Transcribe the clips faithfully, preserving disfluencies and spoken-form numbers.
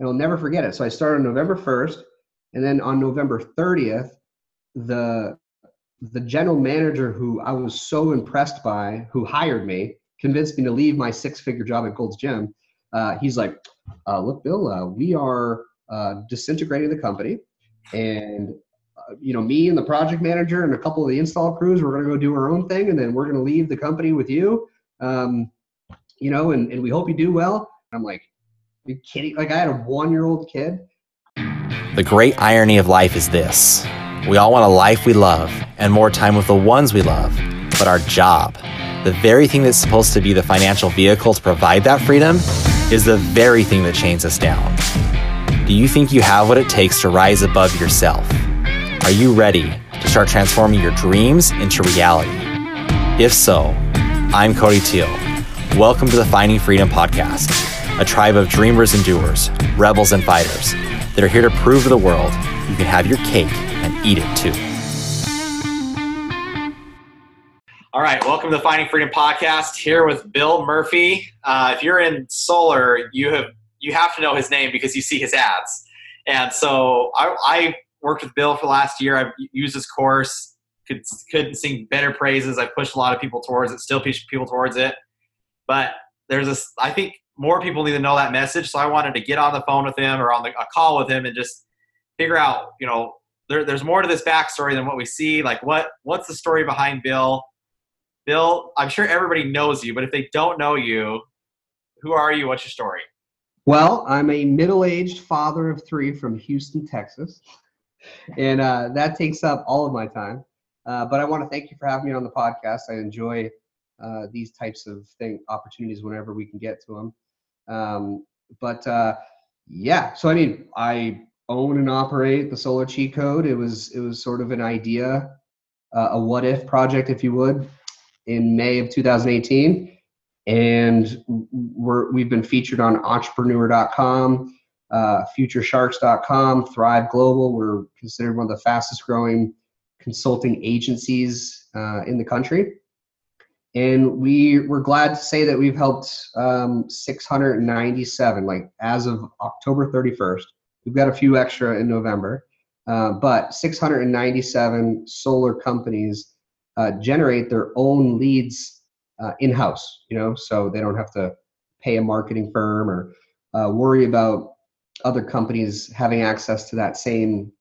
and I'll never forget it. So I started on November first, and then on November thirtieth, the the general manager who I was so impressed by, who hired me, convinced me to leave my six-figure job at Gold's Gym. Uh, he's like, uh, look, Bill, uh, we are uh, disintegrating the company, and uh, you know, me and the project manager and a couple of the install crews, we're going to go do our own thing, and then we're going to leave the company with you. Um, you know, and, and we hope you do well. And I'm like, are you kidding? Like, I had a one-year-old kid. The great irony of life is this. We all want a life we love and more time with the ones we love, but our job, the very thing that's supposed to be the financial vehicle to provide that freedom, is the very thing that chains us down. Do you think you have what it takes to rise above yourself? Are you ready to start transforming your dreams into reality? If so, I'm Cody Teal. Welcome to the Finding Freedom Podcast, a tribe of dreamers and doers, rebels and fighters that are here to prove to the world you can have your cake and eat it too. All right, welcome to the Finding Freedom Podcast. Here with Bill Murphy. Uh, if you're in solar, you have you have to know his name because you see his ads. And so I, I worked with Bill for the last year. I've used his course. Could, couldn't sing better praises. I pushed a lot of people towards it. Still push people towards it. But there's a, I think more people need to know that message. So I wanted to get on the phone with him or on the, a call with him and just figure out, you know, there, there's more to this backstory than what we see. Like, what what's the story behind Bill? Bill, I'm sure everybody knows you, but if they don't know you, who are you? What's your story? Well, I'm a middle-aged father of three from Houston, Texas, and uh, that takes up all of my time. Uh, but I want to thank you for having me on the podcast. I enjoy uh, these types of thing opportunities whenever we can get to them. Um, but uh, yeah, so I mean, I own and operate the Solar Cheat Code. It was it was sort of an idea, uh, a what if project, if you would, in May of two thousand eighteen, and we're, we've been featured on entrepreneur dot com, uh, future sharks dot com, Thrive Global. We're considered one of the fastest growing consulting agencies uh, in the country. And we were glad to say that we've helped um, six hundred ninety-seven, like as of October thirty-first. We've got a few extra in November, uh, but six hundred ninety-seven solar companies Uh, generate their own leads uh, in-house, you know, so they don't have to pay a marketing firm or uh, worry about other companies having access to that same,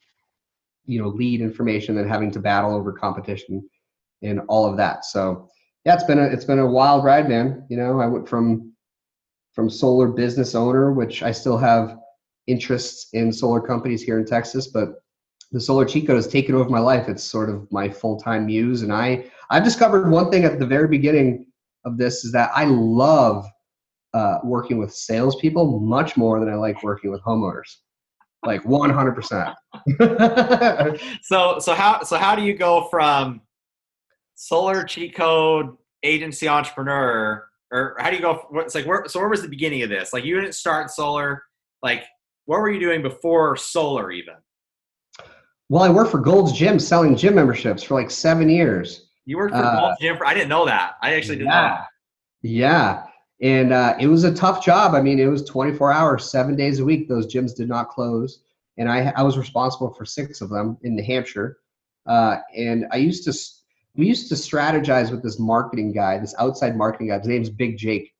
you know, lead information and having to battle over competition and all of that. So yeah, it's been a, it's been a wild ride, man. You know, I went from, from solar business owner, which I still have interests in solar companies here in Texas, but the Solar Cheat Code has taken over my life. It's sort of my full-time muse. And I, I've discovered one thing at the very beginning of this is that I love uh, working with salespeople much more than I like working with homeowners. Like one hundred percent. So, so how, so how do you go from Solar Cheat Code agency entrepreneur, or how do you go? It's like, where, so where was the beginning of this? Like, you didn't start solar. Like, what were you doing before solar even? Well, I worked for Gold's Gym selling gym memberships for like seven years. You worked for uh, Gold's Gym? For, I didn't know that. I actually didn't yeah, know that. Yeah. And uh, it was a tough job. I mean, it was twenty-four hours, seven days a week. Those gyms did not close. And I, I was responsible for six of them in New Hampshire. Uh, and I used to, we used to strategize with this marketing guy, this outside marketing guy. His name's Big Jake.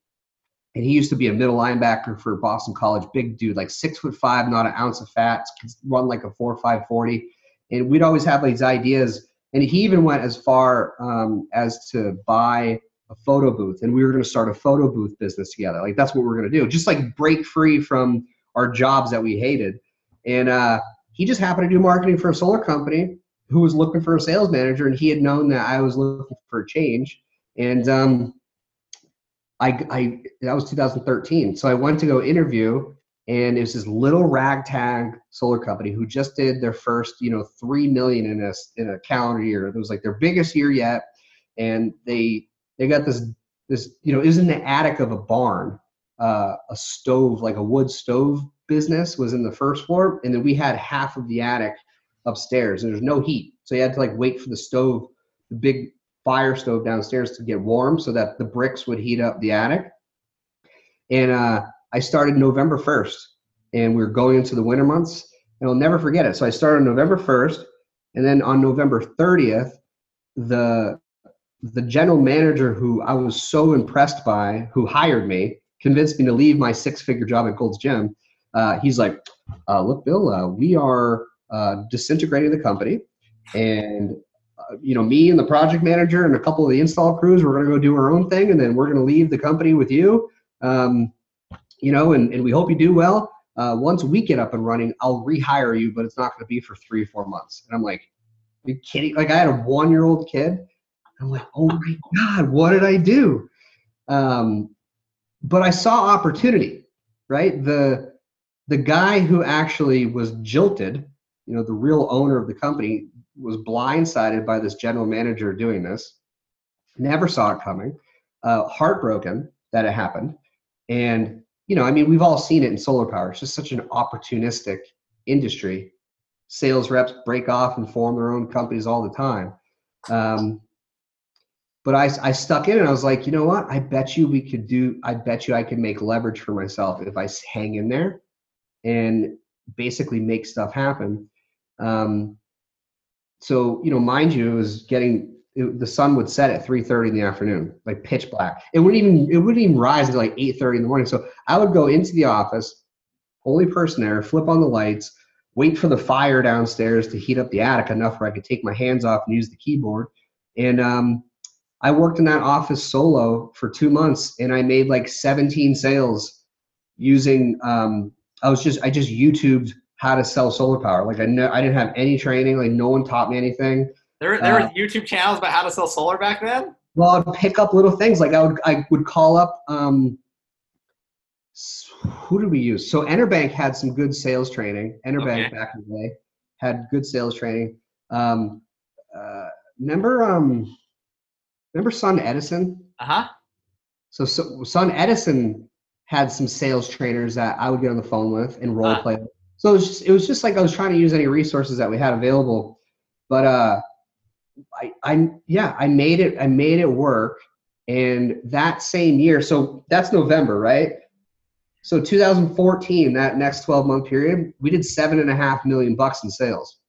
And he used to be a middle linebacker for Boston College. Big dude, like six foot five, not an ounce of fat, run like a four, five, forty. And we'd always have these ideas. And he even went as far um, as to buy a photo booth. And we were going to start a photo booth business together. Like, that's what we're going to do. Just like break free from our jobs that we hated. And uh, he just happened to do marketing for a solar company who was looking for a sales manager. And he had known that I was looking for a change. And um, I, I that was two thousand thirteen. So I went to go interview. And it was this little ragtag solar company who just did their first, you know, three million in a in a calendar year. It was like their biggest year yet, and they they got this this you know, it was in the attic of a barn, uh, a stove, like a wood stove business was in the first floor, and then we had half of the attic upstairs, and there's no heat, so you had to like wait for the stove, the big fire stove downstairs to get warm, so that the bricks would heat up the attic, and uh. I started November first and we were going into the winter months, and I'll never forget it. So I started on November first, and then on November thirtieth, the the general manager who I was so impressed by, who hired me, convinced me to leave my six-figure job at Gold's Gym. Uh, he's like, uh, look, Bill, uh, we are uh, disintegrating the company, and uh, you know, me and the project manager and a couple of the install crews, we're going to go do our own thing, and then we're going to leave the company with you. Um, you know, and, and we hope you do well. Uh, once we get up and running, I'll rehire you, but it's not going to be for three or four months. And I'm like, are you kidding? Like, I had a one-year-old kid. I'm like, oh my God, what did I do? Um, but I saw opportunity, right? The, the guy who actually was jilted, you know, the real owner of the company, was blindsided by this general manager doing this. Never saw it coming. Uh, heartbroken that it happened. And, you know, I mean, we've all seen it in solar power. It's just such an opportunistic industry. Sales reps break off and form their own companies all the time. Um, But I, I stuck in, and I was like, you know what? I bet you we could do, I bet you I can make leverage for myself if I hang in there and basically make stuff happen. Um, so, you know, mind you, it was getting, it, the sun would set at three thirty in the afternoon, like pitch black. It wouldn't even, it wouldn't even rise until like eight thirty in the morning. So I would go into the office, only person there, flip on the lights, wait for the fire downstairs to heat up the attic enough where I could take my hands off and use the keyboard. And, um, I worked in that office solo for two months, and I made like seventeen sales using, um, I was just, I just YouTubed how to sell solar power. Like I know I didn't have any training. Like no one taught me anything. There, there uh, were YouTube channels about how to sell solar back then? Well, I'd pick up little things. Like I would, I would call up, um, who did we use? So Enerbank had some good sales training. Enerbank okay. back in the day had good sales training. Um, uh, remember, um, Remember Sun Edison? Uh-huh. So, so Sun Edison had some sales trainers that I would get on the phone with and role uh-huh. play. So it was, just, it was just like I was trying to use any resources that we had available. But uh, I, I, yeah, I made it. I made it work. And that same year, so that's November, right? So two thousand fourteen, that next twelve month period, we did seven and a half million bucks in sales.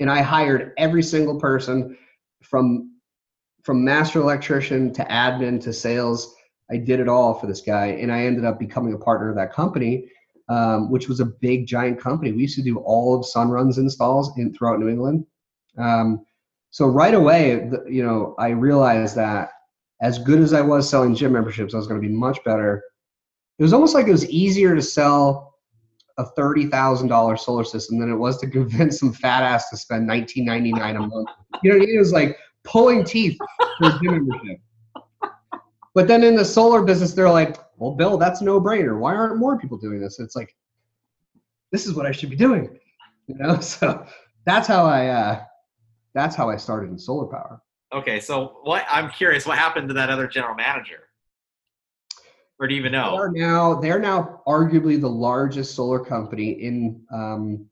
And I hired every single person from. From master electrician to admin to sales, I did it all for this guy, and I ended up becoming a partner of that company, um, which was a big, giant company. We used to do all of Sunrun's installs in throughout New England. Um, so right away, the, you know, I realized that as good as I was selling gym memberships, I was going to be much better. It was almost like it was easier to sell a thirty thousand dollar solar system than it was to convince some fat ass to spend nineteen ninety nine a month. You know, it was like. Pulling teeth for gym membership. But then in the solar business, they're like, well, Bill, that's a no-brainer. Why aren't more people doing this? It's like, this is what I should be doing. You know, so that's how I uh, that's how I started in solar power. Okay, so what I'm curious, what happened to that other general manager? Or do you even know? They are now, they're now arguably the largest solar company in um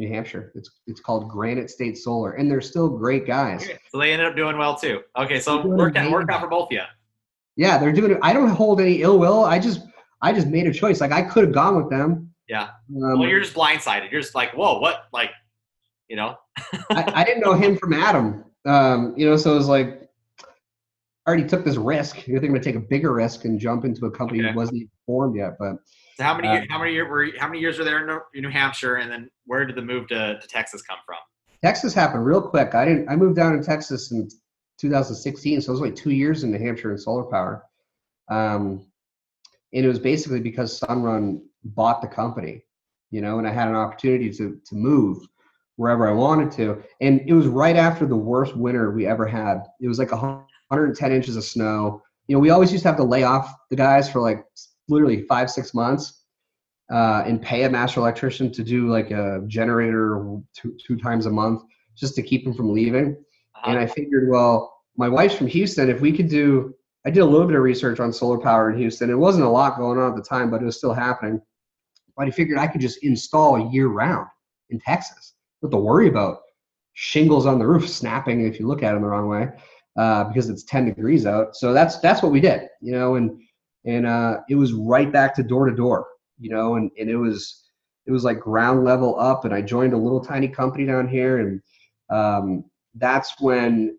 New Hampshire. It's it's called Granite State Solar, and they're still great guys. Okay, so they ended up doing well too. Okay, so worked out, worked out for both of you. Yeah, they're doing it. I don't hold any ill will. I just I just made a choice. Like I could have gone with them. Yeah. Um, well, you're just blindsided. You're just like, whoa, what? Like, you know. I, I didn't know him from Adam. Um, you know, so it was like, I already took this risk. You're thinking I'm gonna take a bigger risk and jump into a company okay. that wasn't even formed yet, but. So how many, uh, how many years were, how many years were there in New Hampshire, and then where did the move to, to Texas come from? Texas happened real quick. I didn't, I moved down to Texas in two thousand sixteen. So it was like two years in New Hampshire in solar power. Um, and it was basically because Sunrun bought the company, you know, and I had an opportunity to, to move wherever I wanted to. And it was right after the worst winter we ever had. It was like one hundred ten inches of snow. You know, we always used to have to lay off the guys for like literally five, six months uh, and pay a master electrician to do like a generator two, two times a month just to keep them from leaving. Uh-huh. And I figured, well, my wife's from Houston. If we could do, I did a little bit of research on solar power in Houston. It wasn't a lot going on at the time, but it was still happening. But I figured I could just install year round in Texas. Not to worry about shingles on the roof snapping if you look at them the wrong way uh, because it's ten degrees out. So that's, that's what we did, you know, and, And uh, it was right back to door to door. you know, and, and it was, it was like ground level up, and I joined a little tiny company down here. And um, that's when,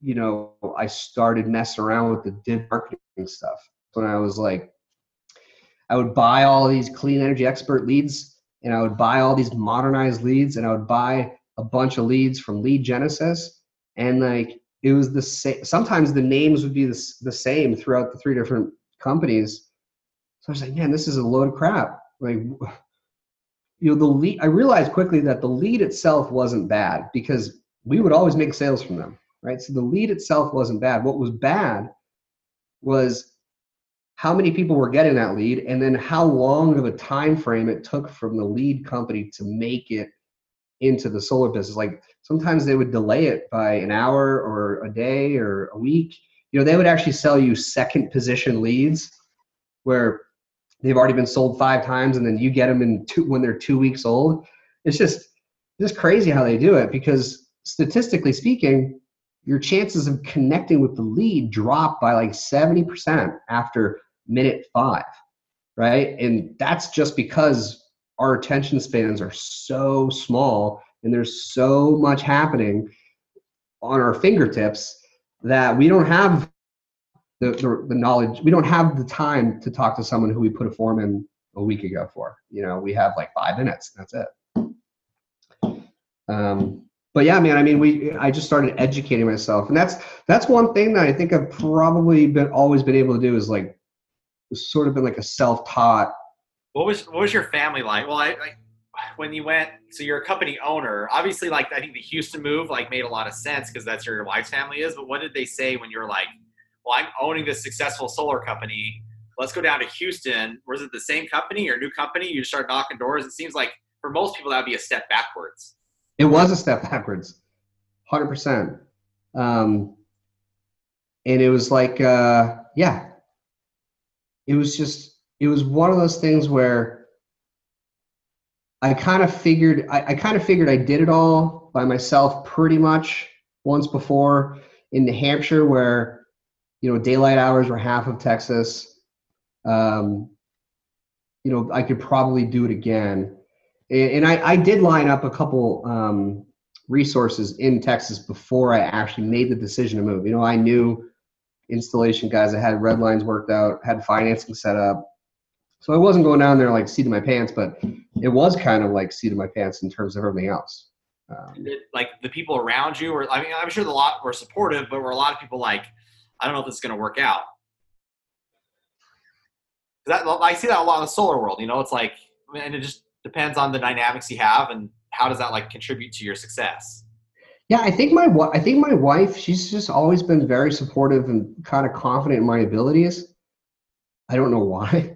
you know, I started messing around with the digital marketing stuff. When I was like, I would buy all these clean energy expert leads, and I would buy all these modernized leads, and I would buy a bunch of leads from Lead Genesis. And like, it was the same. Sometimes the names would be the, the same throughout the three different companies. So I was like, man, this is a load of crap. Like, you know, the lead, I realized quickly that the lead itself wasn't bad, because we would always make sales from them, right? So the lead itself wasn't bad. What was bad was how many people were getting that lead, and then how long of a time frame it took from the lead company to make it into the solar business. Like sometimes they would delay it by an hour or a day or a week. You know, they would actually sell you second position leads where they've already been sold five times, and then you get them in two, when they're two weeks old. It's just just crazy how they do it, because statistically speaking, your chances of connecting with the lead drop by like seventy percent after minute five, right? And that's just because our attention spans are so small, and there's so much happening on our fingertips that we don't have the, the, the knowledge. We don't have the time to talk to someone who we put a form in a week ago for. You know, we have like five minutes. That's it. Um, But yeah, man, I mean, we, I just started educating myself, and that's, that's one thing that I think I've probably been always been able to do, is like, sort of been like a self-taught. What was, what was your family like? Well, I, like when you went, so you're a company owner, obviously, like, I think the Houston move like made a lot of sense, 'cause that's where your wife's family is. But what did they say when you're like, well, I'm owning this successful solar company, let's go down to Houston? Was it the same company or new company? You just start knocking doors. It seems like for most people, that'd be a step backwards. It was a step backwards, one hundred percent. Um, and it was like, uh, yeah, it was just, it was one of those things where I kind of figured, I, I kind of figured I did it all by myself pretty much once before in New Hampshire, where, you know, daylight hours were half of Texas. Um, you know, I could probably do it again. And I, I did line up a couple um, resources in Texas before I actually made the decision to move. You know, I knew installation guys that had red lines worked out, had financing set up. So I wasn't going down there like seat of my pants, but it was kind of like seat of my pants in terms of everything else. Um, like the people around you were, I mean, I'm sure the lot were supportive, but were a lot of people like, I don't know if this is going to work out? That, I see that a lot in the solar world, you know, it's like, and it just depends on the dynamics you have, and how does that like contribute to your success? Yeah, I think my I think my wife, she's just always been very supportive and kind of confident in my abilities. I don't know why,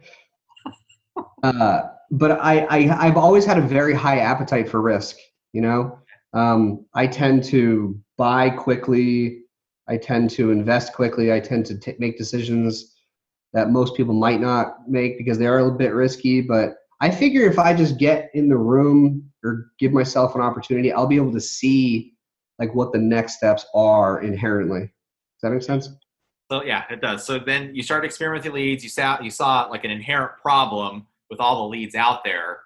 uh, but I, I I've always had a very high appetite for risk. You know, um, I tend to buy quickly. I tend to invest quickly. I tend to t- make decisions that most people might not make because they are a little bit risky, but I figure if I just get in the room or give myself an opportunity, I'll be able to see like what the next steps are inherently. Does that make sense? So yeah, it does. So then you started experimenting with leads. You saw, you saw like an inherent problem with all the leads out there.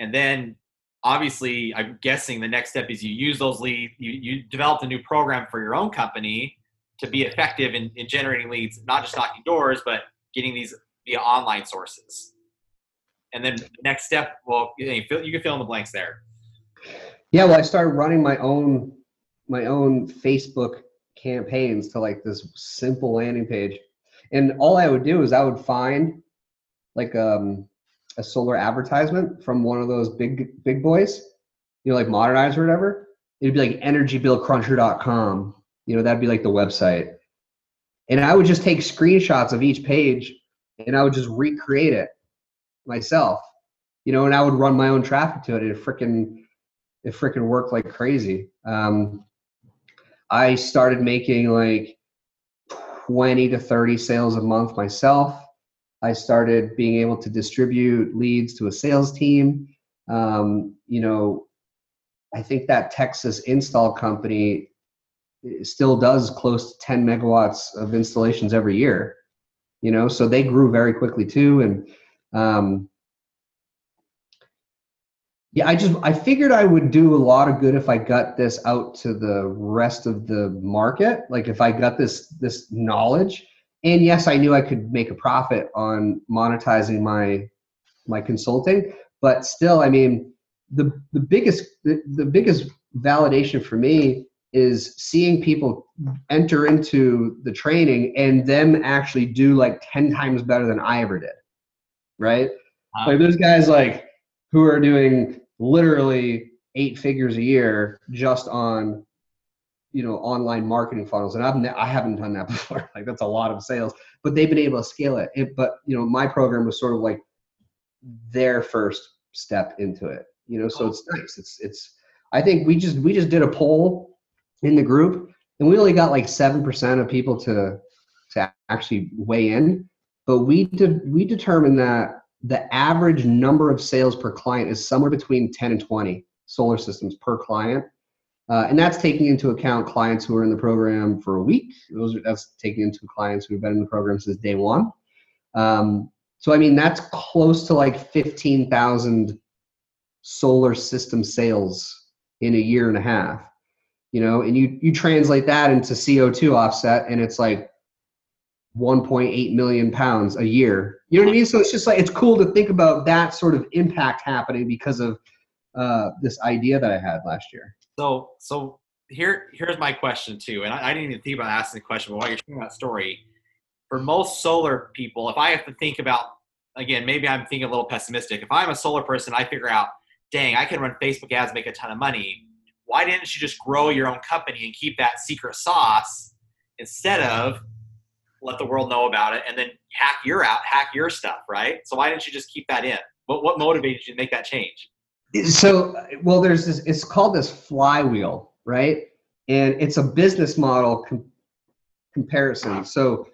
And then obviously I'm guessing the next step is you use those leads. You, you developed a new program for your own company to be effective in, in generating leads, not just knocking doors, but getting these via online sources. And then the next step, well, you can fill in the blanks there. Yeah, well, I started running my own my own Facebook campaigns to like this simple landing page. And all I would do is I would find like um, a solar advertisement from one of those big big boys, you know, like Modernize or whatever. It'd be like energy bill cruncher dot com. You know, that'd be like the website. And I would just take screenshots of each page, and I would just recreate it myself, you know, and I would run my own traffic to it. It frickin', it frickin' worked like crazy. Um, I started making like twenty to thirty sales a month myself. I started being able to distribute leads to a sales team. Um, you know, I think that Texas install company still does close to ten megawatts of installations every year, you know, so they grew very quickly too. And Um, Yeah, I just, I figured I would do a lot of good if I got this out to the rest of the market. Like if I got this, this knowledge, and yes, I knew I could make a profit on monetizing my, my consulting, but still, I mean, the, the biggest, the, the biggest validation for me is seeing people enter into the training and them actually do like ten times better than I ever did. Right? Wow. Like those guys like who are doing literally eight figures a year just on, you know, online marketing funnels. And I've ne- I haven't done that before. Like that's a lot of sales, but they've been able to scale it. it. But you know, my program was sort of like their first step into it, you know? So it's nice. It's, it's, I think we just, we just did a poll in the group and we only got like seven percent of people to, to actually weigh in, but we did, we determined that the average number of sales per client is somewhere between ten and twenty solar systems per client. Uh, and that's taking into account clients who are in the program for a week. Those are, that's taking into clients who've been in the program since day one. Um, so, I mean, that's close to like fifteen thousand solar system sales in a year and a half, you know, and you, you translate that into C O two offset and it's like one point eight million pounds a year. You know what I mean? So it's just like, it's cool to think about that sort of impact happening because of uh, this idea that I had last year. So, so here, here's my question too. And I, I didn't even think about asking the question, but while you're sharing that story, for most solar people, if I have to think about, again, maybe I'm thinking a little pessimistic. If I'm a solar person, I figure out, dang, I can run Facebook ads, make a ton of money. Why didn't you just grow your own company and keep that secret sauce instead of let the world know about it and then hack your out, hack your stuff, right? So why didn't you just keep that in? What, what motivated you to make that change? So, well, there's this, it's called this flywheel, right? And it's a business model com- comparison. So,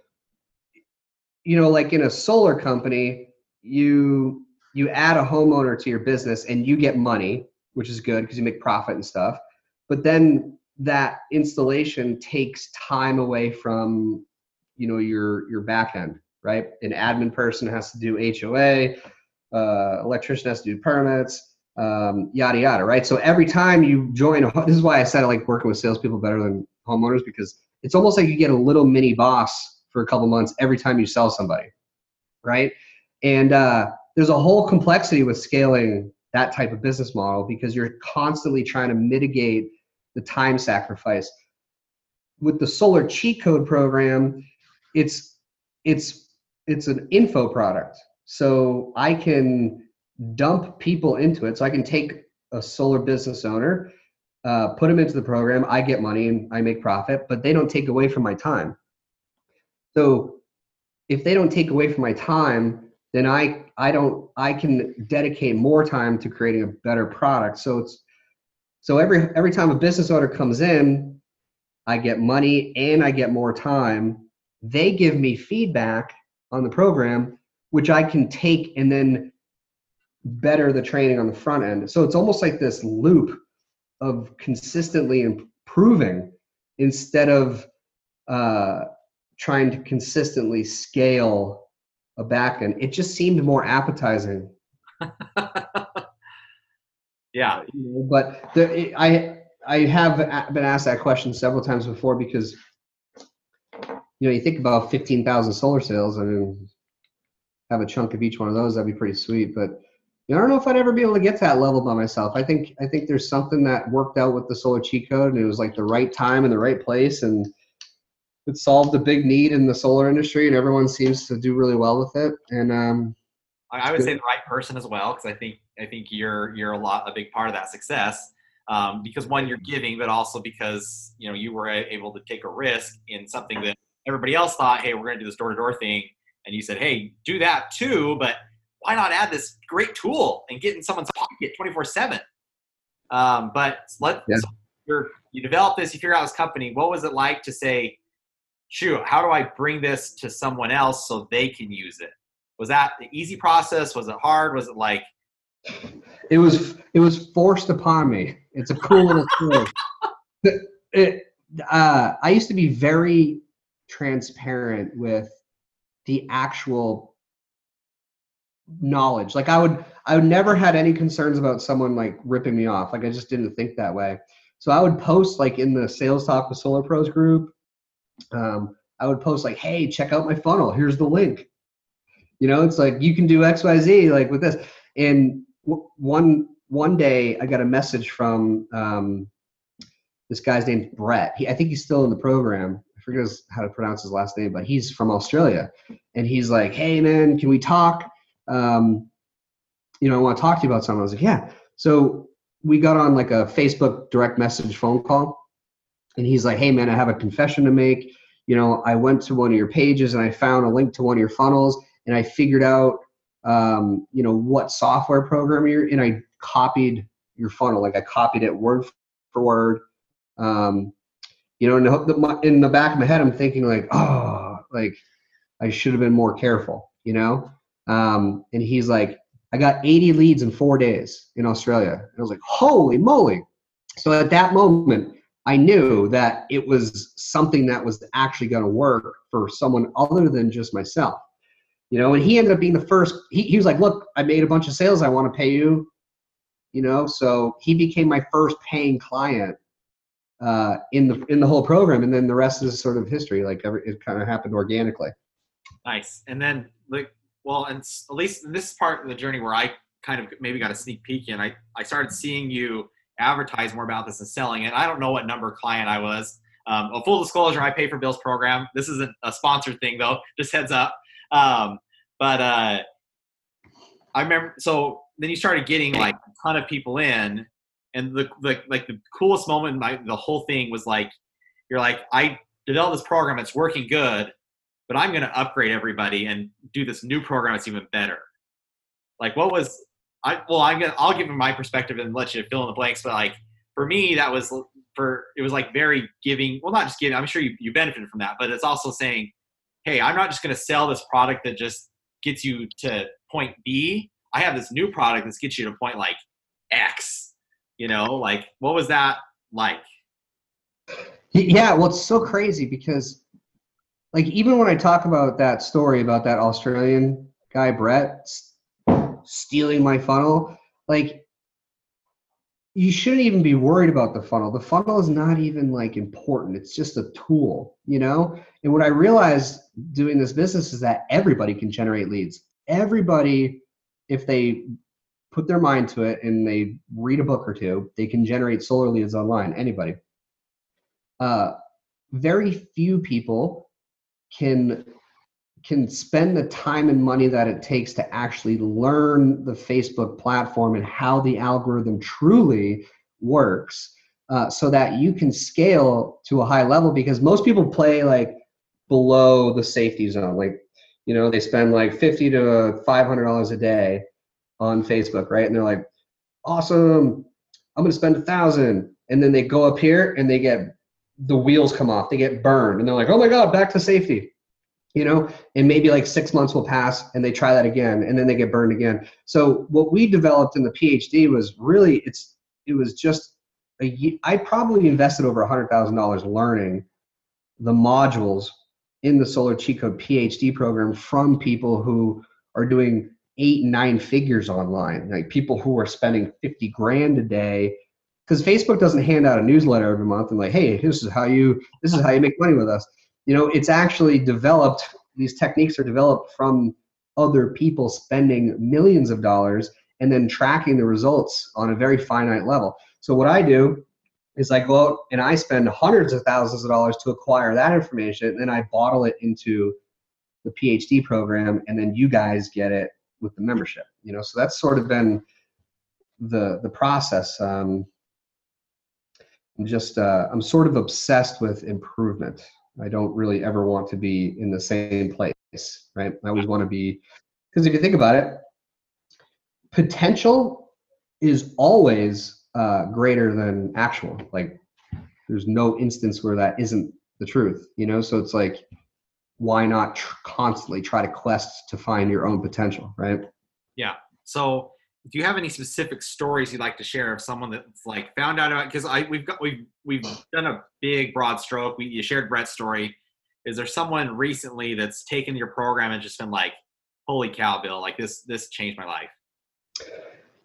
you know, like in a solar company, you, you add a homeowner to your business and you get money, which is good because you make profit and stuff. But then that installation takes time away from, you know, your, your back end, right? An admin person has to do H O A, uh, electrician has to do permits, um, yada, yada, right? So every time you join, a, this is why I said I like working with salespeople better than homeowners, because it's almost like you get a little mini boss for a couple months every time you sell somebody, right? And uh, there's a whole complexity with scaling that type of business model because you're constantly trying to mitigate the time sacrifice. With the Solar Cheat Code program, It's it's it's an info product, so I can dump people into it. So I can take a solar business owner, uh, put them into the program. I get money and I make profit, but they don't take away from my time. So if they don't take away from my time, then I I don't I can dedicate more time to creating a better product. So it's so every every time a business owner comes in, I get money and I get more time. They give me feedback on the program, which I can take and then better the training on the front end. So it's almost like this loop of consistently improving instead of uh, trying to consistently scale a back end. It just seemed more appetizing. Yeah. But the, I, I have been asked that question several times before because you know, you think about fifteen thousand solar sales, I mean, have a chunk of each one of those, that'd be pretty sweet. But you know, I don't know if I'd ever be able to get to that level by myself. I think I think there's something that worked out with the Solar Cheat Code, and it was like the right time and the right place, and it solved a big need in the solar industry, and everyone seems to do really well with it. And um, I would good. say the right person as well, because I think I think you're you're a lot a big part of that success. Um, because one, you're giving, but also because you know you were able to take a risk in something that everybody else thought, hey, we're going to do this door-to-door thing. And you said, hey, do that too, but why not add this great tool and get in someone's pocket twenty-four seven? Um, but let yeah. so you're, you develop this, you figure out this company. What was it like to say, shoot, how do I bring this to someone else so they can use it? Was that the easy process? Was it hard? Was it like? It was, it was forced upon me. It's a cool little story. It, uh, I used to be very transparent with the actual knowledge. Like I would, I would never had any concerns about someone like ripping me off. Like I just didn't think that way. So I would post like in the Sales Talk with Solar Pros group. Um, I would post like, hey, check out my funnel. Here's the link. You know, it's like, you can do X, Y, Z like with this. And w- one, one day I got a message from, um, this guy's name's Brett. He, I think he's still in the program. I forget how to pronounce his last name, but he's from Australia. And he's like, hey man, can we talk? Um, you know, I want to talk to you about something. I was like, yeah. So we got on like a Facebook direct message phone call, and he's like, hey man, I have a confession to make. You know, I went to one of your pages and I found a link to one of your funnels, and I figured out, um, you know, what software program you're in. I copied your funnel. Like I copied it word for word. Um, you know, in the, in the back of my head, I'm thinking like, oh, like I should have been more careful, you know? Um, and he's like, I got eighty leads in four days in Australia. And I was like, holy moly. So at that moment, I knew that it was something that was actually going to work for someone other than just myself, you know? And he ended up being the first, he, he was like, look, I made a bunch of sales. I want to pay you, you know? So he became my first paying client. Uh, in the in the whole program, and then the rest is sort of history. Like every, it kind of happened organically. Nice. And then, like, well, and at least in this part of the journey where I kind of maybe got a sneak peek in, I I started seeing you advertise more about this and selling it. I don't know what number client I was. Um, well, full disclosure, I pay for Bill's program. This isn't a sponsored thing though. Just heads up. Um, but uh, I remember. So then you started getting like a ton of people in. And the, the like the coolest moment in my, the whole thing was like, you're like, I developed this program, it's working good, but I'm going to upgrade everybody and do this new program that's even better. Like what was, I well, I'm gonna, I'll give them my perspective and let you fill in the blanks. But like, for me, that was for, it was like very giving, well, not just giving, I'm sure you, you benefited from that, but it's also saying, hey, I'm not just going to sell this product that just gets you to point B. I have this new product that gets you to point like X. You know, like, what was that like? Yeah, well, it's so crazy because, like, even when I talk about that story about that Australian guy, Brett, stealing my funnel, like, you shouldn't even be worried about the funnel. The funnel is not even, like, important. It's just a tool, you know? And what I realized doing this business is that everybody can generate leads. Everybody, if they put their mind to it and they read a book or two, they can generate solar leads online, anybody. Uh, very few people can, can spend the time and money that it takes to actually learn the Facebook platform and how the algorithm truly works, uh, so that you can scale to a high level, because most people play like below the safety zone. Like, you know, they spend like fifty to five hundred dollars a day on Facebook, right? And they're like, awesome, I'm gonna spend a thousand. And then they go up here and they get, the wheels come off, they get burned. And they're like, oh my God, back to safety. You know, and maybe like six months will pass and they try that again and then they get burned again. So what we developed in the PhD was really, it's it was just, a, I probably invested over one hundred thousand dollars learning the modules in the Solar Cheat Code PhD program from people who are doing eight, nine figures online, like people who are spending fifty grand a day, because Facebook doesn't hand out a newsletter every month and like, hey, this is how you, this is how you make money with us. You know, it's actually developed, these techniques are developed from other people spending millions of dollars and then tracking the results on a very finite level. So what I do is I go out and I spend hundreds of thousands of dollars to acquire that information, and then I bottle it into the PhD program, and then you guys get it with the membership, you know. So that's sort of been the the process. Um, I'm just uh, I'm sort of obsessed with improvement. I don't really ever want to be in the same place, right? I always want to be, because if you think about it, potential is always uh, greater than actual. Like, there's no instance where that isn't the truth, you know. So it's like, why not tr- constantly try to quest to find your own potential, right? Yeah. So do you have any specific stories you'd like to share of someone that's like found out about, because I we've got we've we've done a big broad stroke. We you shared Brett's story. Is there someone recently that's taken your program and just been like, holy cow, Bill, like this, this changed my life?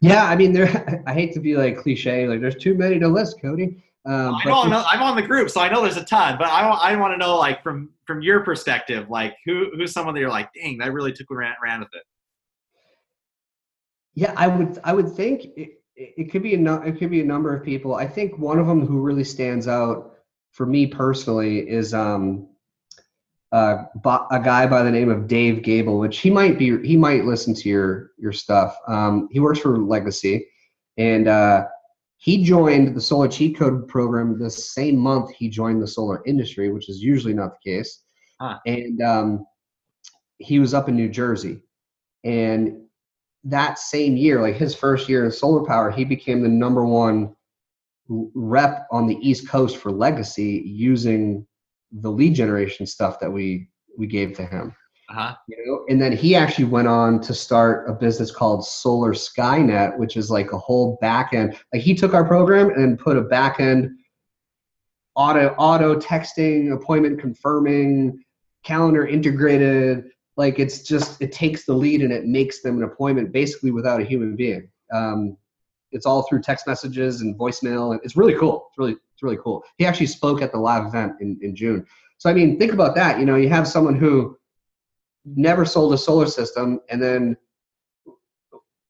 Yeah. I mean, there, I hate to be like cliche, like there's too many to list, Cody. Um, I don't know, I'm on the group, so I know there's a ton, but I don't, I want to know, like, from, from your perspective, like who, who's someone that you're like, dang, that really took a ran, ran with it. Yeah, I would, I would think it, it could be a, no, it could be a number of people. I think one of them who really stands out for me personally is, um, Uh, a guy by the name of Dave Gable, which he might be, he might listen to your, your stuff. Um, he works for Legacy, and uh, he joined the Solar Cheat Code program the same month he joined the solar industry, which is usually not the case. Huh. And um, he was up in New Jersey, and that same year, like his first year in solar power, he became the number one rep on the East Coast for Legacy using the lead generation stuff that we, we gave to him, uh-huh. you know? And then he actually went on to start a business called Solar Skynet, which is like a whole back end. Like he took our program and put a back end auto, auto texting, appointment confirming, calendar integrated. Like it's just, it takes the lead and it makes them an appointment basically without a human being. Um, it's all through text messages and voicemail, and it's really cool. It's really, It's really cool. He actually spoke at the live event in, in June. So, I mean, think about that. You know, you have someone who never sold a solar system, and then,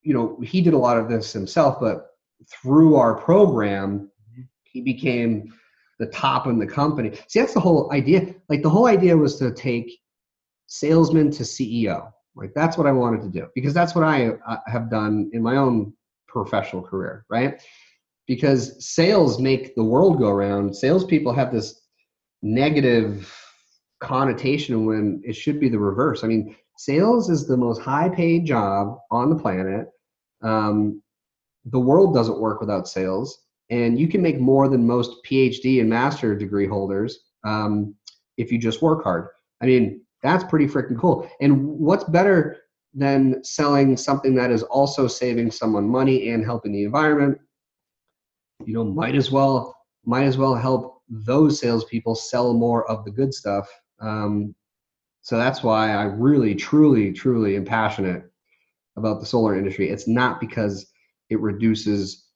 you know, he did a lot of this himself, but through our program, he became the top in the company. See, that's the whole idea. Like the whole idea was to take salesman to C E O. Like that's what I wanted to do, because that's what I, I have done in my own professional career, right? Because sales make the world go round. Salespeople have this negative connotation when it should be the reverse. I mean, sales is the most high-paid job on the planet. Um, the world doesn't work without sales, and you can make more than most PhD and master degree holders um, if you just work hard. I mean, that's pretty freaking cool. And what's better than selling something that is also saving someone money and helping the environment? You know, might as well, might as well help those salespeople sell more of the good stuff. Um, so that's why I really, truly, truly am passionate about the solar industry. It's not because it reduces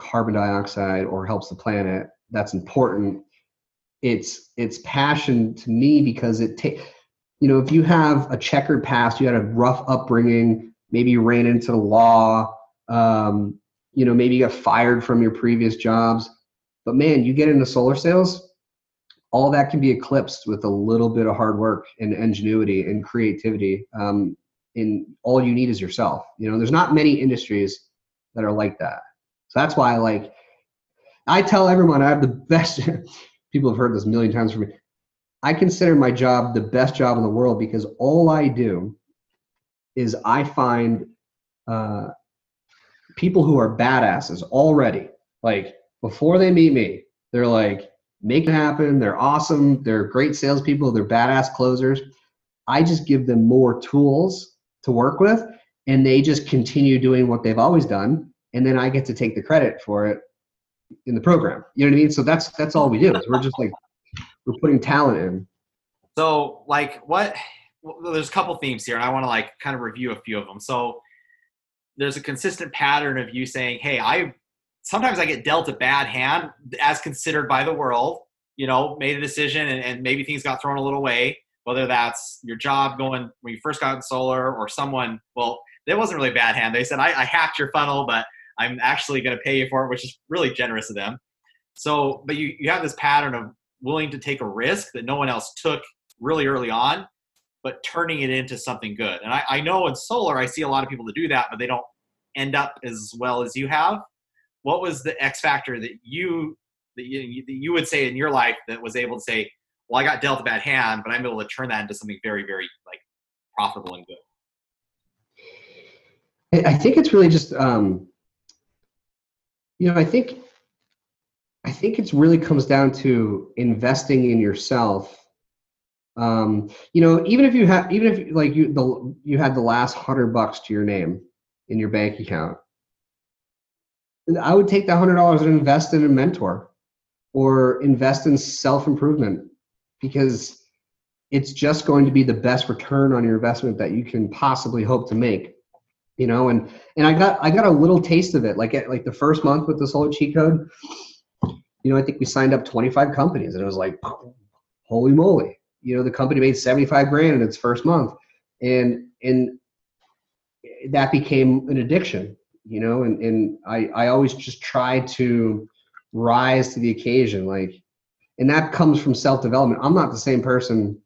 carbon dioxide or helps the planet. That's important. It's, it's passion to me because it takes, you know, if you have a checkered past, you had a rough upbringing, maybe you ran into the law, um, you know, maybe you got fired from your previous jobs, but man, you get into solar sales, all that can be eclipsed with a little bit of hard work and ingenuity and creativity. Um, and all you need is yourself. You know, there's not many industries that are like that. So that's why I like, I tell everyone I have the best, people have heard this a million times from me. I consider my job the best job in the world because all I do is I find, uh, people who are badasses already, like before they meet me, they're like, make it happen. They're awesome. They're great salespeople. They're badass closers. I just give them more tools to work with, and they just continue doing what they've always done. And then I get to take the credit for it in the program. You know what I mean? So that's, that's all we do is we're just like, we're putting talent in. So like what, well, there's a couple themes here, and I want to like kind of review a few of them. So there's a consistent pattern of you saying, hey, I sometimes I get dealt a bad hand as considered by the world, you know, made a decision and, and maybe things got thrown a little way, whether that's your job going when you first got in solar or someone, well, that wasn't really a bad hand. They said, I, I hacked your funnel, but I'm actually going to pay you for it, which is really generous of them. So, but you, you have this pattern of willing to take a risk that no one else took really early on, but turning it into something good. And I, I know in solar, I see a lot of people that do that, but they don't end up as well as you have. What was the X factor that you, that you, that you would say in your life that was able to say, well, I got dealt a bad hand, but I'm able to turn that into something very, very like profitable and good? I think it's really just, um, you know, I think, I think it's really comes down to investing in yourself. Um, you know, even if you have, even if like you, the, you had the last hundred bucks to your name in your bank account, I would take that hundred dollars and invest in a mentor or invest in self-improvement, because it's just going to be the best return on your investment that you can possibly hope to make, you know? And, and I got, I got a little taste of it. Like, at, like the first month with the Solar Cheat Code, you know, I think we signed up twenty-five companies, and it was like, holy moly, you know, the company made seventy-five grand in its first month. And, and that became an addiction, you know? And, and I, I always just try to rise to the occasion. Like, and that comes from self-development. I'm not the same person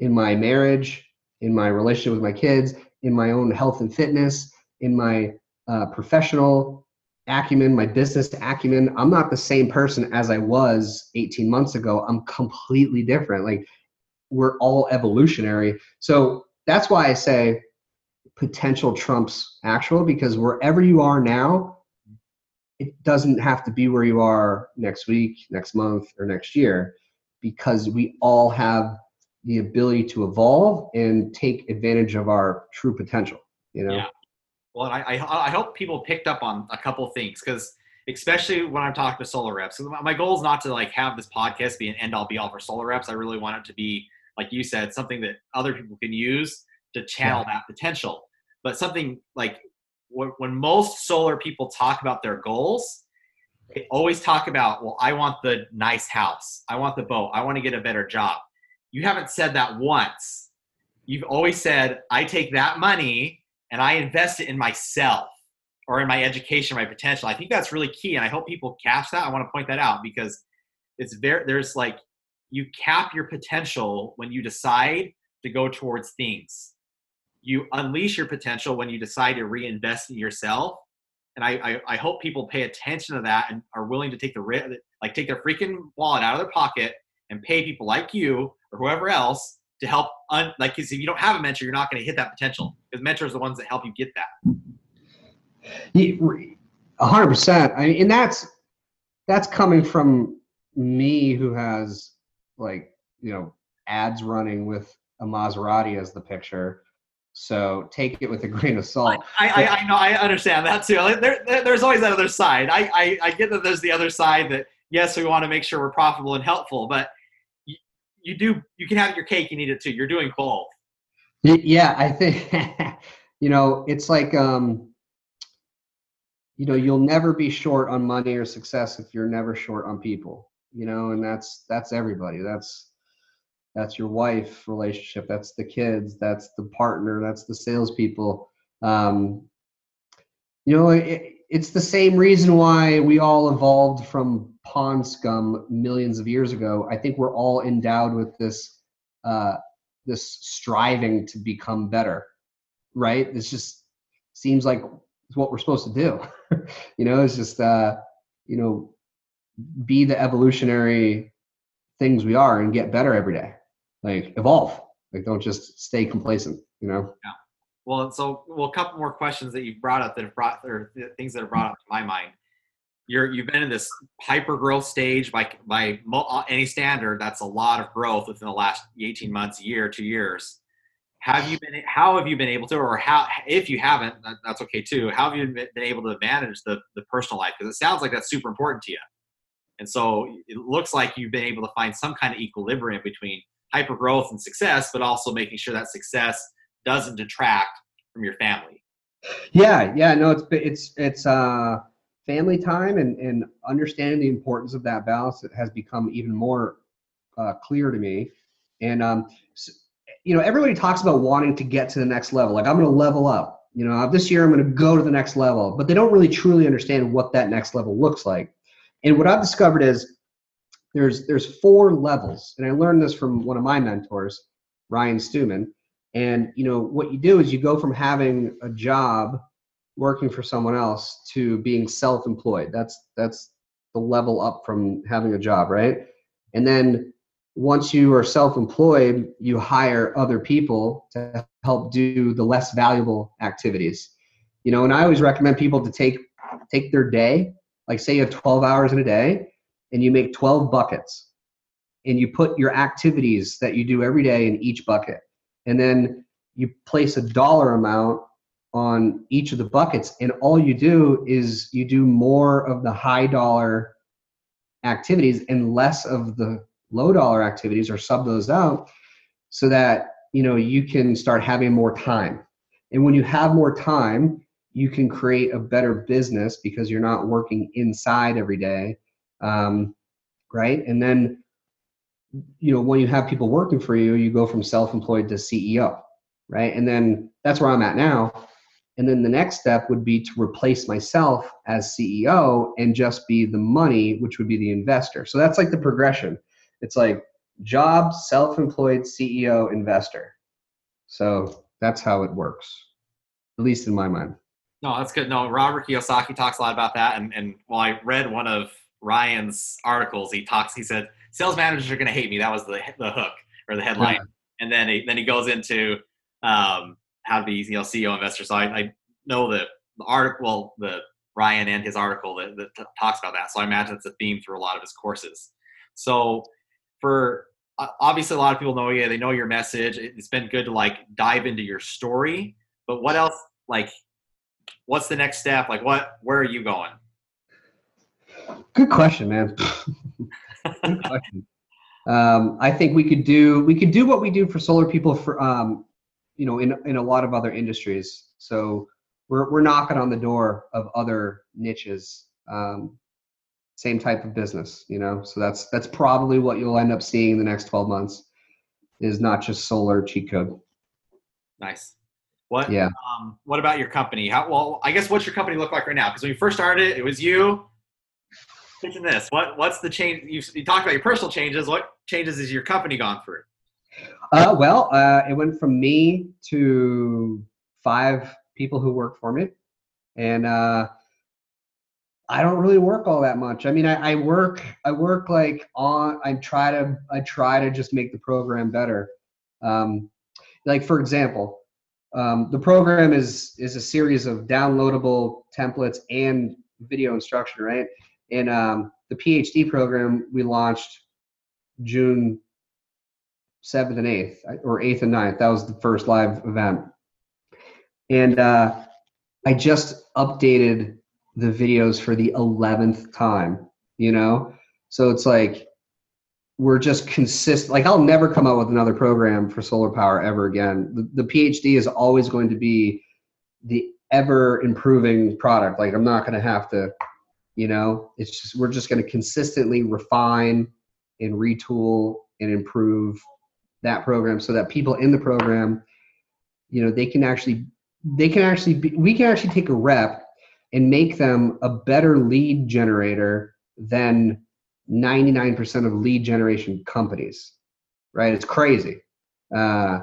in my marriage, in my relationship with my kids, in my own health and fitness, in my uh, professional acumen, my business acumen. I'm not the same person as I was eighteen months ago. I'm completely different. Like, we're all evolutionary. So that's why I say potential trumps actual, because wherever you are now, it doesn't have to be where you are next week, next month, or next year, because we all have the ability to evolve and take advantage of our true potential, you know? Yeah. Well, I, I, I hope people picked up on a couple things, because especially when I'm talking to solar reps, my goal is not to like have this podcast be an end all be all for solar reps. I really want it to be, like you said, something that other people can use to channel yeah. that potential. But something like, when most solar people talk about their goals, they always talk about, well, I want the nice house, I want the boat, I want to get a better job. You haven't said that once. You've always said, I take that money and I invest it in myself or in my education, my potential. I think that's really key, and I hope people catch that. I want to point that out, because it's very, there's like, you cap your potential when you decide to go towards things. You unleash your potential when you decide to reinvest in yourself. And I, I, I hope people pay attention to that and are willing to take the risk, like take their freaking wallet out of their pocket and pay people like you or whoever else to help. Un, like, cause if you don't have a mentor, you're not going to hit that potential, because mentors are the ones that help you get that. A hundred percent. I mean, and that's, that's coming from me, who has like, you know, ads running with a Maserati as the picture. So take it with a grain of salt. I, I, I know, I understand that too. There, there, there's always that other side. I, I, I get that there's the other side that, yes, we want to make sure we're profitable and helpful, but you, you do, you can have your cake and eat it too. You're doing both. Yeah, I think, you know, it's like, um, you know, you'll never be short on money or success if you're never short on people, you know, and that's, that's everybody. That's, That's your wife relationship. That's the kids. That's the partner. That's the salespeople. Um, you know, it, it's the same reason why we all evolved from pond scum millions of years ago. I think we're all endowed with this, uh, this striving to become better, right? It's just seems like it's what we're supposed to do. You know, it's just, uh, you know, be the evolutionary things we are and get better every day. Like, evolve. Like, don't just stay complacent, you know? Yeah. Well, so, well, a couple more questions that you've brought up that have brought, or things that have brought up to my mind. You're, you've been in this hyper growth stage by, by any standard. That's a lot of growth within the last eighteen months, year, two years. Have you been, how have you been able to, or how, if you haven't, that's okay too. How have you been able to manage the, the personal life? Because it sounds like that's super important to you. And so it looks like you've been able to find some kind of equilibrium between hyper growth and success, but also making sure that success doesn't detract from your family. Yeah. Yeah. No, it's, it's, it's uh family time, and, and understanding the importance of that balance that has become even more uh, clear to me. And, um, so, you know, everybody talks about wanting to get to the next level. Like, I'm going to level up, you know, this year I'm going to go to the next level, but they don't really truly understand what that next level looks like. And what I've discovered is there's there's four levels, and I learned this from one of my mentors, Ryan Stuman. And you know what you do is you go from having a job working for someone else to being self-employed. That's that's the level up from having a job, right? And then once you are self-employed, you hire other people to help do the less valuable activities. You know, and I always recommend people to take take their day. Like, say you have twelve hours in a day and you make twelve buckets, and you put your activities that you do every day in each bucket. And then you place a dollar amount on each of the buckets. And all you do is you do more of the high dollar activities and less of the low dollar activities, or sub those out. so that, you know, you can start having more time. And when you have more time, you can create a better business because you're not working inside every day. Um, right. And then, you know, when you have people working for you, you go from self-employed to C E O. Right. And then that's where I'm at now. And then the next step would be to replace myself as C E O and just be the money, which would be the investor. So that's like the progression. It's like job, self-employed, C E O, investor. So that's how it works, at least in my mind. No, that's good. No, Robert Kiyosaki talks a lot about that. And, and while I read one of Ryan's articles, he talks, he said, sales managers are going to hate me. That was the the hook or the headline. Yeah. And then he, then he goes into um, how to be, you know, C E O investor. So I, I know that the article, the Ryan and his article that, that t- talks about that. So I imagine it's a theme through a lot of his courses. So for uh, obviously a lot of people know you, they know your message. It's been good to like dive into your story, but what else, like, what's the next step? Like what, where are you going? Good question, man. Good question. Um, I think we could do, we could do what we do for solar people for, um, you know, in, in a lot of other industries. So we're, we're knocking on the door of other niches, um, same type of business, you know? So that's, that's probably what you'll end up seeing in the next twelve months is not just Solar Cheat Code. Nice. What, yeah. um, what about your company? How, well, I guess what's your company look like right now? Because when you first started, it was you pitching this. What, what's the change? You, you talked about your personal changes. What changes has your company gone through? Uh, well, uh, it went from me to five people who work for me. And, uh, I don't really work all that much. I mean, I, I work, I work like on, I try to, I try to just make the program better. Um, like for example, um, the program is, is a series of downloadable templates and video instruction, right? And, um, the PhD program we launched June seventh and eighth or eighth and ninth. That was the first live event. And, uh, I just updated the videos for the eleventh time, you know? So it's like, we're just consistent. Like I'll never come out with another program for solar power ever again. The, the PhD is always going to be the ever improving product. Like I'm not going to have to, you know, it's just, we're just going to consistently refine and retool and improve that program so that people in the program, you know, they can actually, they can actually be, we can actually take a rep and make them a better lead generator than ninety-nine percent of lead generation companies, right? It's crazy. Uh,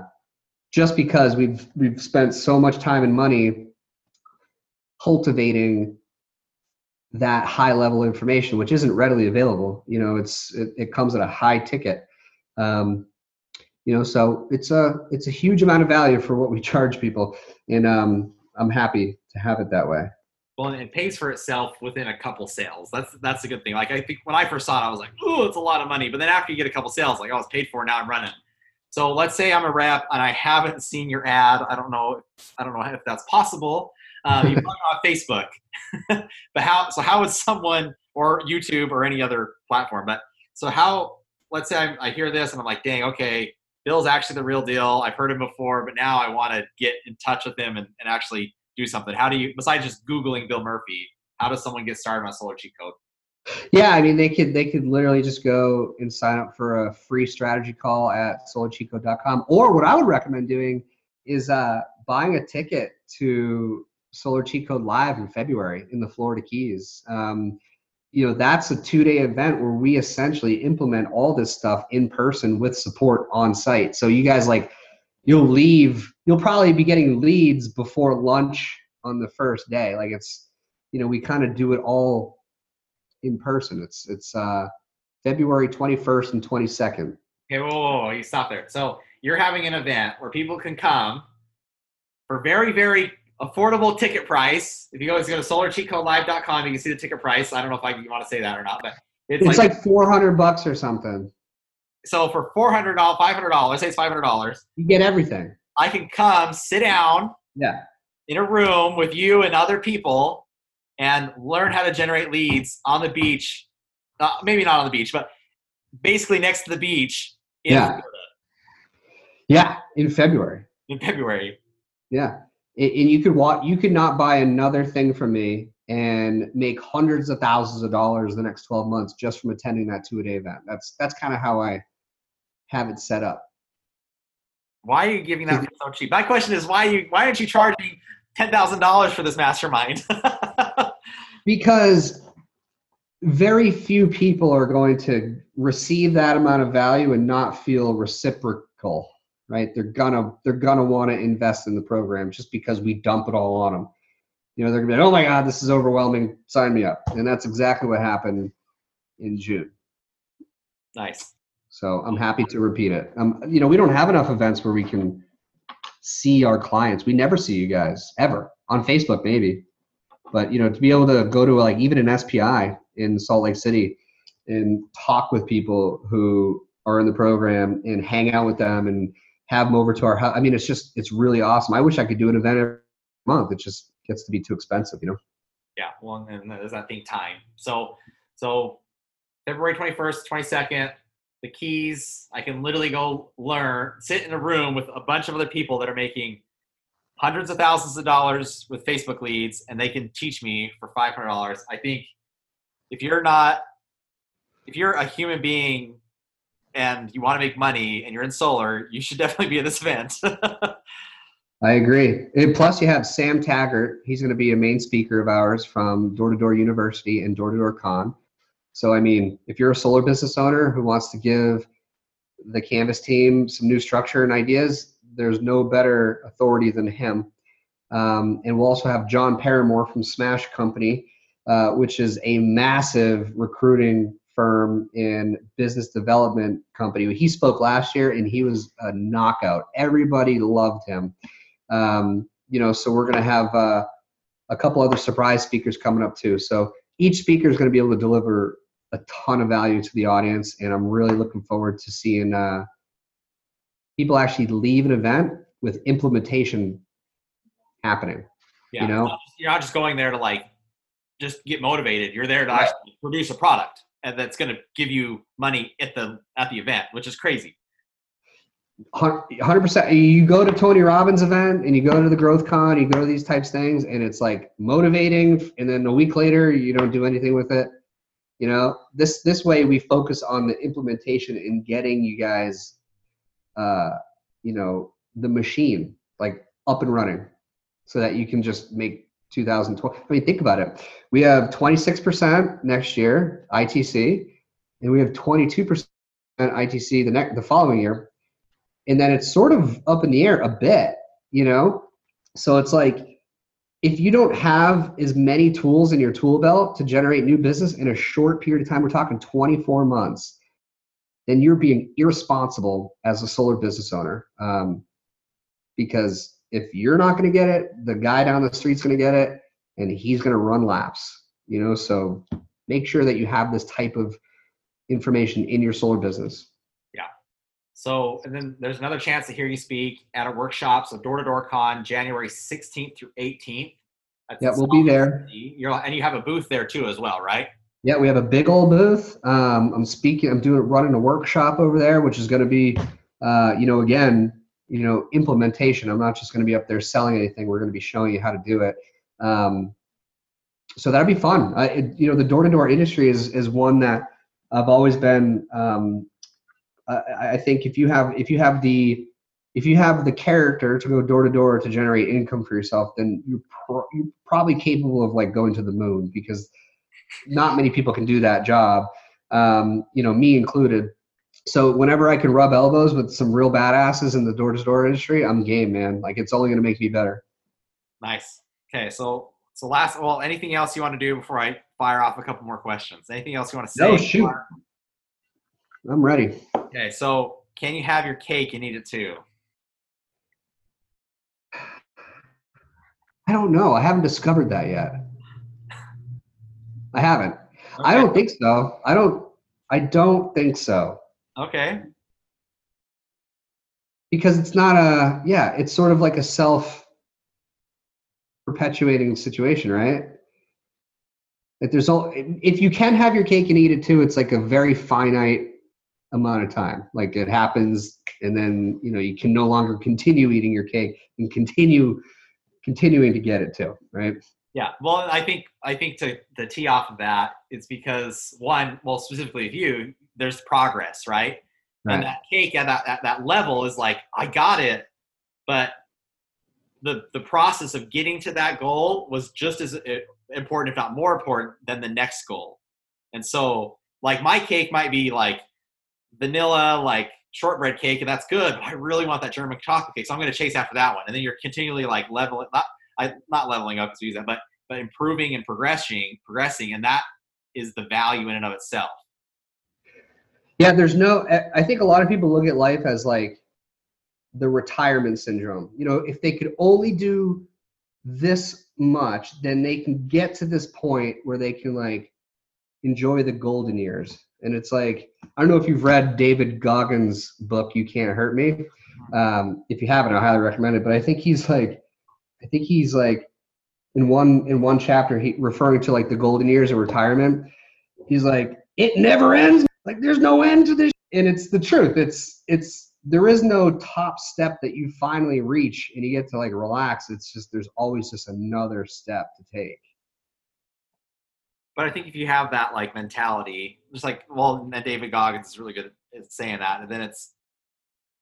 just because we've we've spent so much time and money cultivating that high level information, which isn't readily available. You know, it's it, it comes at a high ticket. Um, you know, so it's a it's a huge amount of value for what we charge people, and um, I'm happy to have it that way. Well, and it pays for itself within a couple sales. That's that's a good thing. Like I think when I first saw it, I was like, "Ooh, it's a lot of money." But then after you get a couple sales, like, "Oh, it's paid for. Now I'm running." So let's say I'm a rep and I haven't seen your ad. I don't know. I don't know if that's possible. Um, you probably on Facebook, but how? So how would someone or YouTube or any other platform? But so how? Let's say I'm, I hear this and I'm like, "Dang, okay, Bill's actually the real deal. I've heard him before, but now I want to get in touch with him and, and actually." Do something. How do you, besides just Googling Bill Murphy, how does someone get started on Solar Cheat Code? Yeah, I mean, they could they could literally just go and sign up for a free strategy call at solar cheat code dot com. Or what I would recommend doing is uh, buying a ticket to Solar Cheat Code Live in February in the Florida Keys. Um, you know, that's a two-day event where we essentially implement all this stuff in person with support on site. So you guys like. You'll leave, you'll probably be getting leads before lunch on the first day. Like it's, you know, we kind of do it all in person. It's, it's uh, February twenty-first and twenty-second. Okay, whoa, whoa, whoa, you stop there. So you're having an event where people can come for very, very affordable ticket price. If you go, go to solar cheat code live dot com, you can see the ticket price. I don't know if I want to say that or not, but it's, it's like, like four hundred bucks or something. So for four hundred dollars, five hundred dollars, say it's five hundred dollars. You get everything. I can come sit down yeah. in a room with you and other people and learn how to generate leads on the beach. Uh, maybe not on the beach, but basically next to the beach. In yeah. Florida. Yeah, in February. In February. Yeah. And you could walk, you could not buy another thing from me and make hundreds of thousands of dollars the next twelve months just from attending that two-a-day event. That's that's kind of how I have it set up. Why are you giving that so cheap? My question is, why you why aren't you charging ten thousand dollars for this mastermind? Because very few people are going to receive that amount of value and not feel reciprocal, right? They're gonna they're gonna want to invest in the program just because we dump it all on them. You know, they're gonna be like, "Oh my God, this is overwhelming. Sign me up." And that's exactly what happened in June. Nice. So I'm happy to repeat it. Um, you know, we don't have enough events where we can see our clients. We never see you guys ever on Facebook, maybe. But, you know, to be able to go to like even an S P I in Salt Lake City and talk with people who are in the program and hang out with them and have them over to our house. I mean, it's just, it's really awesome. I wish I could do an event every month. It just gets to be too expensive, you know? Yeah. Well, and there's that thing time. So, so February twenty-first, twenty-second, the keys, I can literally go learn, sit in a room with a bunch of other people that are making hundreds of thousands of dollars with Facebook leads, and they can teach me for five hundred dollars. I think if you're not, if you're a human being and you want to make money and you're in solar, you should definitely be at this event. I agree. And plus you have Sam Taggart. He's going to be a main speaker of ours from Door-to-Door University and Door-to-Door Con. So, I mean, if you're a solar business owner who wants to give the Canvas team some new structure and ideas, there's no better authority than him. Um, and we'll also have John Paramore from Smash Company, uh, which is a massive recruiting firm and business development company. He spoke last year, and he was a knockout. Everybody loved him. Um, you know, so we're going to have uh, a couple other surprise speakers coming up too. So each speaker is going to be able to deliver a ton of value to the audience, and I'm really looking forward to seeing uh, people actually leave an event with implementation happening. Yeah, you know, you're not just going there to like just get motivated. You're there to right. actually produce a product, and that's going to give you money at the at the event, which is crazy. one hundred percent. You go to Tony Robbins event and you go to the Growth Con, you go to these types of things, and it's like motivating, and then a week later you don't do anything with it. You know, this this way we focus on the implementation and getting you guys, uh, you know, the machine like up and running, so that you can just make two thousand twelve. I mean, think about it. We have twenty-six percent next year I T C, and we have twenty-two percent I T C the next the following year, and then it's sort of up in the air a bit, you know. So it's like, if you don't have as many tools in your tool belt to generate new business in a short period of time, we're talking twenty-four months, then you're being irresponsible as a solar business owner. Um, because if you're not going to get it, the guy down the street's going to get it, and he's going to run laps, you know. So make sure that you have this type of information in your solar business. Yeah. So, and then there's another chance to hear you speak at a workshop. So Door-to-Door Con, January sixteenth through eighteenth. That's yeah, we'll be there. You're, and you have a booth there too as well, right? Yeah, we have a big old booth. Um, I'm speaking, I'm doing running a workshop over there, which is going to be, uh, you know, again, you know, implementation. I'm not just going to be up there selling anything. We're going to be showing you how to do it. Um, so that'll be fun. I, it, you know, the door-to-door industry is is one that I've always been. Um, I, I think if you have if you have the if you have the character to go door-to-door to generate income for yourself, then you're pro- you're probably capable of like going to the moon, because not many people can do that job, um, you know, me included. So whenever I can rub elbows with some real badasses in the door-to-door industry, I'm game, man. Like, it's only going to make me better. Nice. Okay. So, so last, well, anything else you want to do before I fire off a couple more questions? Anything else you want to say? No, shoot. Or? I'm ready. Okay. So can you have your cake and eat it too? I don't know. I haven't discovered that yet. I haven't. Okay. I don't think so. I don't, I don't think so. Okay. Because it's not a, yeah, it's sort of like a self-perpetuating situation, right? That there's all, if you can have your cake and eat it too, it's like a very finite amount of time. Like it happens, and then, you know, you can no longer continue eating your cake and continue continuing to get it too, right? Yeah. Well, I think, I think to, to tee off of that, it's because one, well, specifically with you, there's progress, right? Right. And that cake at that, at that level is like, I got it, but the, the process of getting to that goal was just as important, if not more important, than the next goal. And so like my cake might be like vanilla, like shortbread cake, and that's good, but I really want that German chocolate cake, so I'm going to chase after that one. And then you're continually like leveling, not, I, not leveling up to use that, but, but improving and progressing, progressing. And that is the value in and of itself. Yeah. There's no, I think a lot of people look at life as like the retirement syndrome. You know, if they could only do this much, then they can get to this point where they can like enjoy the golden years. And it's like, I don't know if you've read David Goggins' book, You Can't Hurt Me. Um, if you haven't, I highly recommend it. But I think he's like, I think he's like in one, in one chapter, he referring to like the golden years of retirement. He's like, it never ends. Like there's no end to this. And it's the truth. It's, it's, there is no top step that you finally reach and you get to like relax. It's just, there's always just another step to take. But I think if you have that like mentality, just like, well, and David Goggins is really good at saying that. And then it's,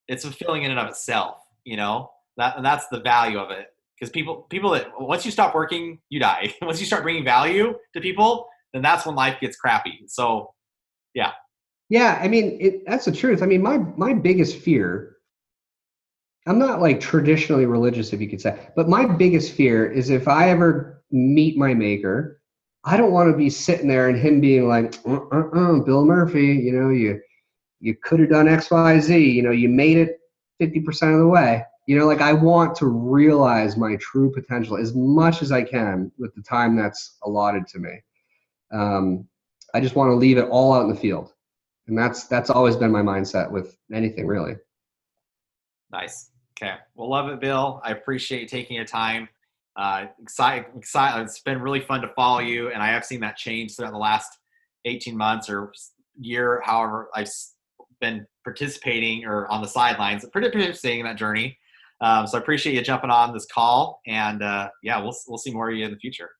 it's fulfilling in and of itself, you know, that, and that's the value of it. Because people, people that once you stop working, you die. Once you start bringing value to people, then that's when life gets crappy. So yeah. Yeah. I mean, it, that's the truth. I mean, my, my biggest fear, I'm not like traditionally religious, if you could say, but my biggest fear is if I ever meet my maker, I don't want to be sitting there and him being like, uh, uh, uh, Bill Murphy, you know, you, you could have done X, Y, Z, you know, you made it fifty percent of the way, you know, like I want to realize my true potential as much as I can with the time that's allotted to me. Um, I just want to leave it all out in the field. And that's, that's always been my mindset with anything really. Nice. Okay. Well, love it, Bill. I appreciate you taking your time. Uh, excited, excited. It's been really fun to follow you, and I have seen that change throughout the last eighteen months or year, however I've been participating or on the sidelines, pretty participating in that journey. Um, so I appreciate you jumping on this call, and uh, yeah, we'll we'll see more of you in the future.